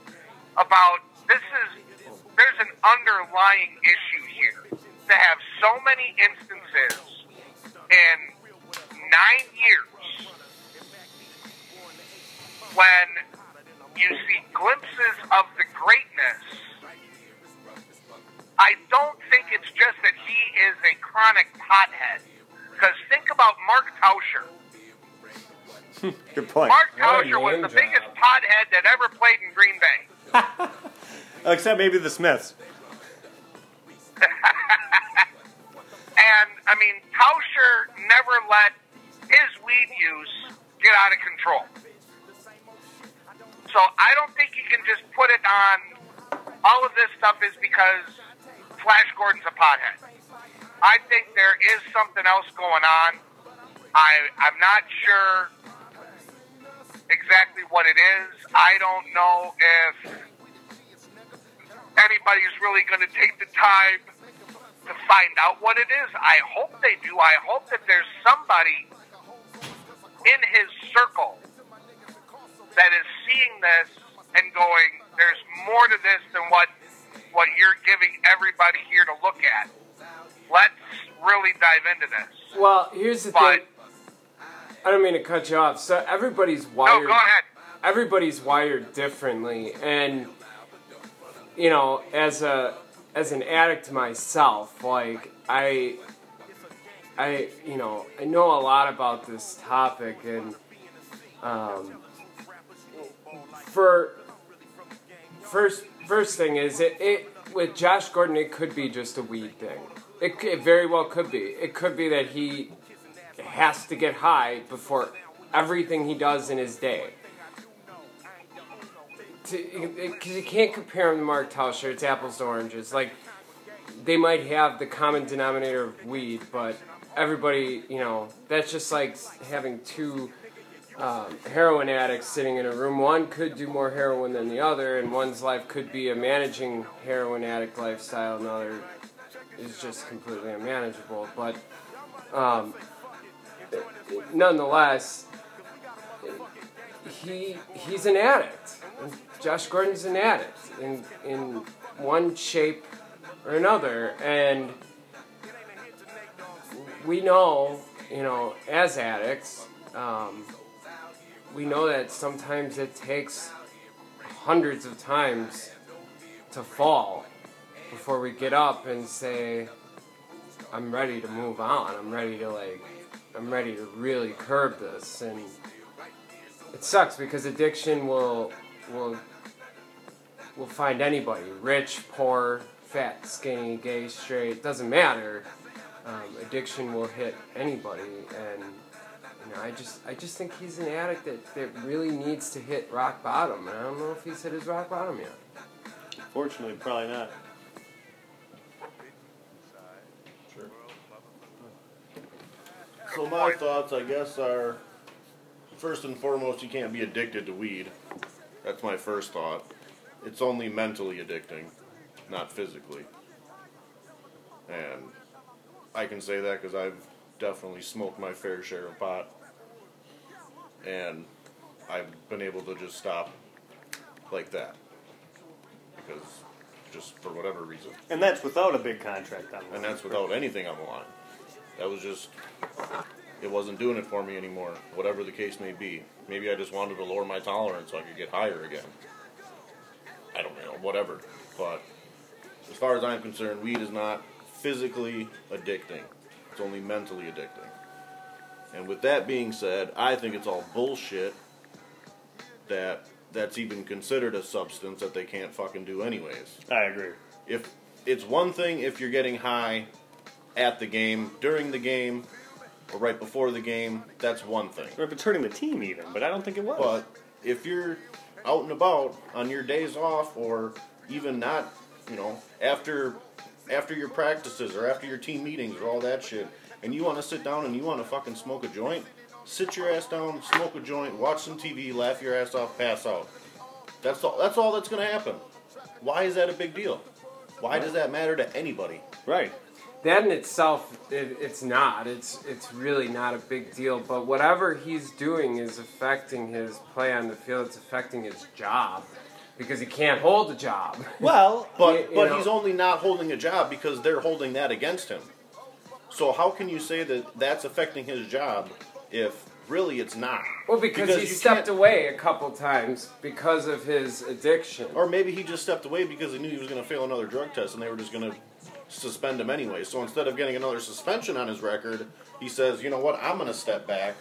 about there's an underlying issue here. To have so many instances in 9 years when you see glimpses of the greatness, I don't think it's just that he is a chronic pothead. Because think about Mark Tauscher. Good point. Mark Tauscher was the biggest pothead that ever played in Green Bay. Except maybe the Smiths. And, I mean, Tauscher never let his weed use get out of control. So I don't think you can just put it on all of this stuff is because Flash Gordon's a pothead. I think there is something else going on. I'm not sure exactly what it is. I don't know if anybody's really going to take the time to find out what it is. I hope they do. I hope that there's somebody in his circle that is seeing this and going, there's more to this than what you're giving everybody here to look at. Let's really dive into this. Well, here's the thing. I don't mean to cut you off. So everybody's wired. No, go ahead. Everybody's wired differently, and you know, as an addict myself, like I know a lot about this topic, and first thing is it with Josh Gordon, it could be just a weed thing. It very well could be. It could be that he has to get high before everything he does in his day. Because you can't compare him to Mark Tauscher. It's apples to oranges. Like, they might have the common denominator of weed, but everybody, you know, that's just like having two heroin addicts sitting in a room. One could do more heroin than the other, and one's life could be a managing heroin addict lifestyle, and the other is just completely unmanageable. But, nonetheless, he's an addict. And Josh Gordon's an addict in one shape or another, and we know, you know, as addicts, we know that sometimes it takes hundreds of times to fall before we get up and say, I'm ready to move on. I'm ready to really curb this, and it sucks because addiction will find anybody, rich, poor, fat, skinny, gay, straight, doesn't matter. Addiction will hit anybody, and you I just think he's an addict that really needs to hit rock bottom, and I don't know if he's hit his rock bottom yet. Unfortunately, probably not. Sure. So my thoughts, I guess, are first and foremost, you can't be addicted to weed. That's my first thought. It's only mentally addicting, not physically. And I can say that because I've definitely smoked my fair share of pot, and I've been able to just stop like that, because just for whatever reason. And that's without a big contract on the line. And that's without anything on the line. That was just, it wasn't doing it for me anymore, whatever the case may be. Maybe I just wanted to lower my tolerance so I could get higher again. I don't know, whatever. But as far as I'm concerned, weed is not physically addicting. It's only mentally addicting. And with that being said, I think it's all bullshit that that's even considered a substance that they can't fucking do anyways. I agree. If it's one thing if you're getting high at the game, during the game, or right before the game, that's one thing. Or if it's hurting the team even, but I don't think it was. But if you're out and about on your days off, or even not, you know, after your practices or after your team meetings or all that shit, and you want to sit down and you want to fucking smoke a joint, sit your ass down, smoke a joint, watch some TV, laugh your ass off, pass out. That's all that's going to happen. Why is that a big deal? Why does that matter to anybody? Right. That in itself, it's not. It's really not a big deal. But whatever he's doing is affecting his play on the field. It's affecting his job. Because he can't hold a job. Well, but he's only not holding a job because they're holding that against him. So how can you say that that's affecting his job if really it's not? Well, because he stepped away a couple times because of his addiction. Or maybe he just stepped away because he knew he was going to fail another drug test and they were just going to suspend him anyway. So instead of getting another suspension on his record, he says, you know what, I'm going to step back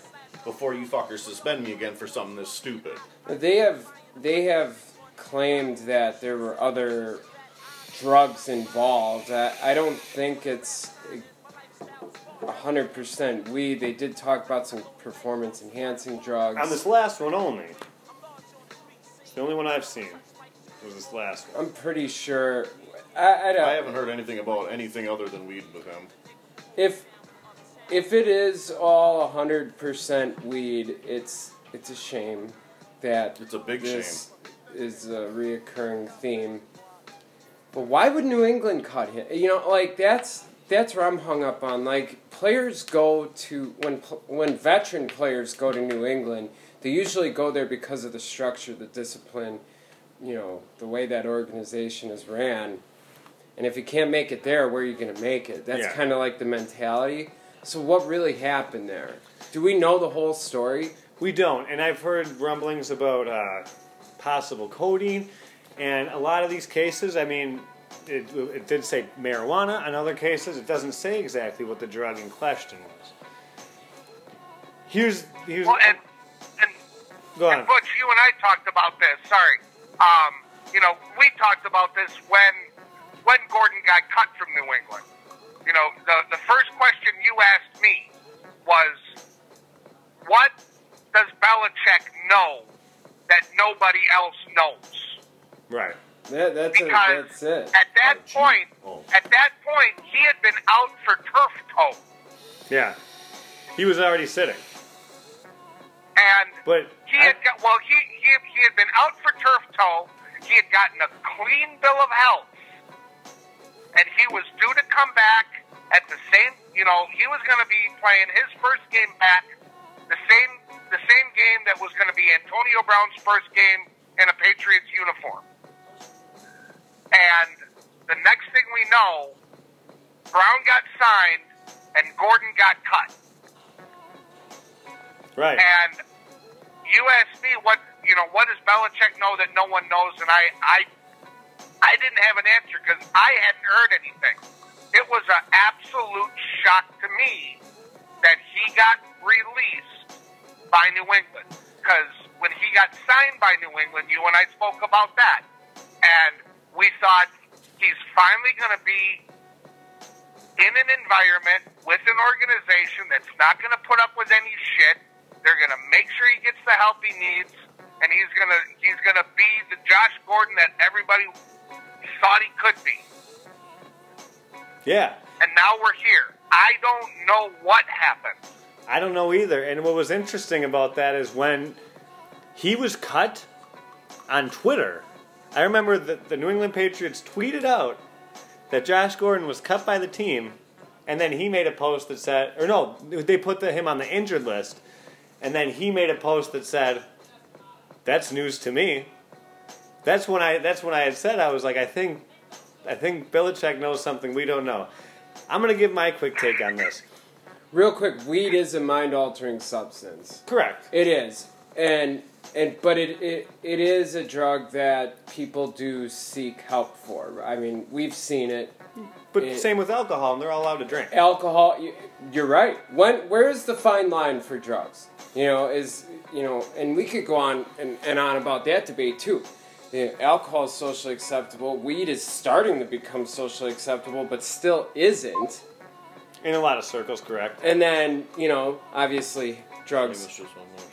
before you fuckers suspend me again for something this stupid. They have claimed that there were other drugs involved. I don't think it's 100% weed. They did talk about some performance-enhancing drugs. On this last one only. It's the only one I've seen. Was this last one. I'm pretty sure. I haven't heard anything about anything other than weed with him. If it is all 100% weed, it's a shame that it's a big shame. Is a reoccurring theme. But why would New England cut him? You know, like, that's where I'm hung up on. Like, players go to... When veteran players go to New England, they usually go there because of the structure, the discipline, you know, the way that organization is ran. And if you can't make it there, where are you going to make it? That's kind of like the mentality. So what really happened there? Do we know the whole story? We don't. And I've heard rumblings about... possible codeine, and a lot of these cases, I mean, it did say marijuana. In other cases, it doesn't say exactly what the drug in question was. Here's well, and Butch, you and I talked about this. Sorry, you know, we talked about this when Gordon got cut from New England. You know, the first question you asked me was, what does Belichick know that nobody else knows? Right. Yeah, that's it. At that point, he had been out for turf toe. Yeah. He was already sitting. And he had been out for turf toe. He had gotten a clean bill of health, and he was due to come back at the same. You know, he was going to be playing his first game back. The same game that was going to be Antonio Brown's first game in a Patriots uniform. And the next thing we know, Brown got signed and Gordon got cut. Right. And you asked me what does Belichick know that no one knows, and I didn't have an answer because I hadn't heard anything. It was an absolute shock to me that he got released by New England, because when he got signed by New England, you and I spoke about that, and we thought he's finally going to be in an environment with an organization that's not going to put up with any shit, They're going to make sure he gets the help he needs, and he's going to be the Josh Gordon that everybody thought he could be. Yeah. And now we're here. I don't know what happened. I don't know either. And what was interesting about that is when he was cut on Twitter, I remember that the New England Patriots tweeted out that Josh Gordon was cut by the team, and then he made a post that said, or no, they put him on the injured list, and then he made a post that said, "That's news to me." That's when I had said, I was like, I think Belichick knows something we don't know. I'm going to give my quick take on this. Real quick, weed is a mind-altering substance. Correct. It is. But it is a drug that people do seek help for. I mean, we've seen it. But same with alcohol, and they're all allowed to drink. Alcohol, you're right. Where is the fine line for drugs? And we could go on and on about that debate too. Yeah, alcohol is socially acceptable. Weed is starting to become socially acceptable, but still isn't. In a lot of circles, correct. And then, obviously, drugs,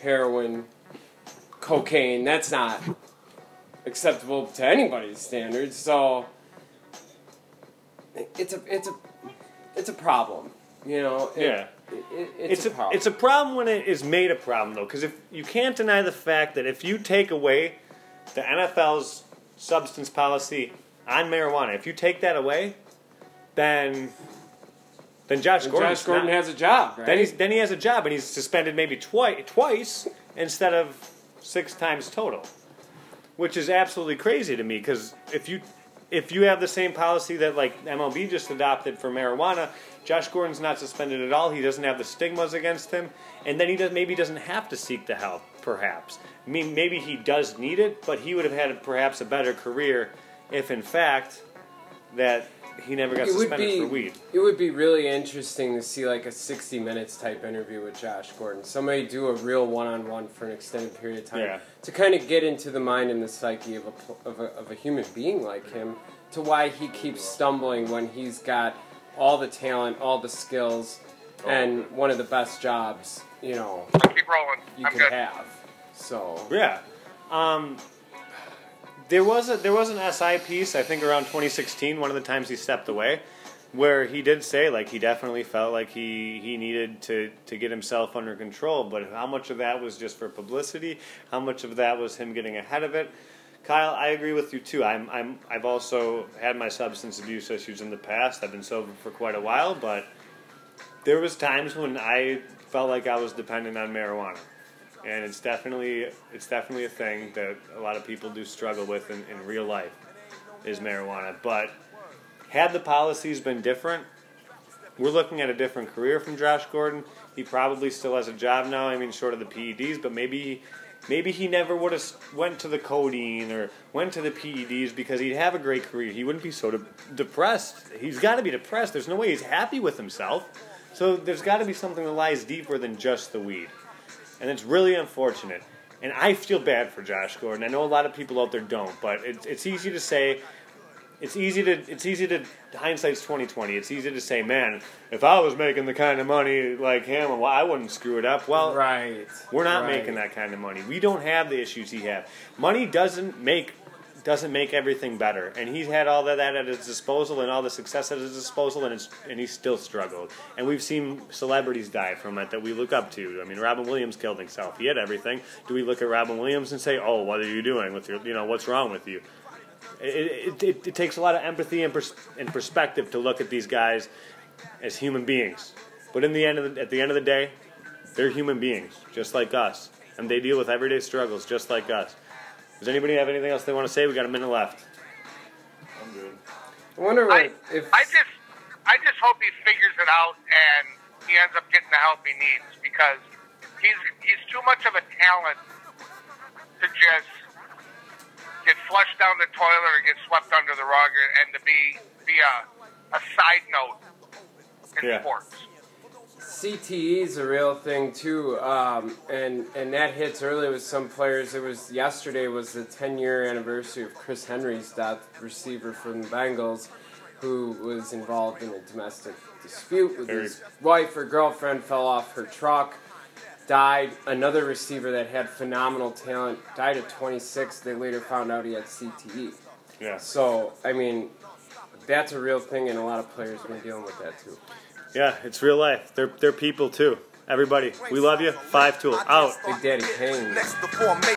heroin, cocaine, that's not acceptable to anybody's standards. So it's a problem, Yeah. It's a problem. It's a problem when it is made a problem, though, because if you can't deny the fact that if you take away the NFL's substance policy on marijuana, if you take that away, then Josh Gordon has a job, right? Then he has a job, and he's suspended maybe twice instead of 6 times total, which is absolutely crazy to me, because if you have the same policy that, like, MLB just adopted for marijuana, Josh Gordon's not suspended at all. He doesn't have the stigmas against him. And then maybe doesn't have to seek the help, perhaps. I mean, maybe he does need it, but he would have had perhaps a better career if, in fact, that he never got suspended for weed. It would be really interesting to see, like, a 60 Minutes type interview with Josh Gordon. Somebody do a real one-on-one for an extended period of time to kind of get into the mind and the psyche of a human being like him, to why he keeps stumbling when he's got all the talent, all the skills, and one of the best jobs, keep rolling. you could have. So yeah. There was an SI piece, I think around 2016, one of the times he stepped away, where he did say, like, he definitely felt like he needed to get himself under control, but how much of that was just for publicity? How much of that was him getting ahead of it? Kyle, I agree with you too. I've also had my substance abuse issues in the past. I've been sober for quite a while, but there was times when I felt like I was dependent on marijuana. And it's definitely a thing that a lot of people do struggle with in real life, is marijuana. But had the policies been different, we're looking at a different career from Josh Gordon. He probably still has a job now, I mean, short of the PEDs, but maybe he never would have went to the codeine or went to the PEDs, because he'd have a great career. He wouldn't be so depressed. He's got to be depressed. There's no way he's happy with himself. So there's got to be something that lies deeper than just the weed. And it's really unfortunate. And I feel bad for Josh Gordon. I know a lot of people out there don't, but it's easy to say. It's easy to hindsight's 20/20. It's easy to say, man, if I was making the kind of money like him, well, I wouldn't screw it up. Well, right. We're not making that kind of money. We don't have the issues he had. Money doesn't make everything better. And he's had all that at his disposal and all the success at his disposal, and he still struggled. And we've seen celebrities die from it that we look up to. I mean, Robin Williams killed himself. He had everything. Do we look at Robin Williams and say, oh, what are you doing with your, what's wrong with you? It takes a lot of empathy and perspective to look at these guys as human beings. But at the end of the day, they're human beings, just like us. And they deal with everyday struggles, just like us. Does anybody have anything else they want to say? We got a minute left. I'm good. I wonder if... I just hope he figures it out and he ends up getting the help he needs, because he's too much of a talent to just get flushed down the toilet or get swept under the rug and to be a side note in sports. CTE is a real thing too, and that hits early with some players. It was yesterday was the 10-year anniversary of Chris Henry's death, receiver from the Bengals, who was involved in a domestic dispute with his wife. Her girlfriend fell off her truck, died. Another receiver that had phenomenal talent died at 26. They later found out he had CTE. Yeah. So, I mean, that's a real thing, and a lot of players have been dealing with that, too. Yeah, it's real life. They're people, too. Everybody, we love you. Five Tool, out. Big Daddy Kane.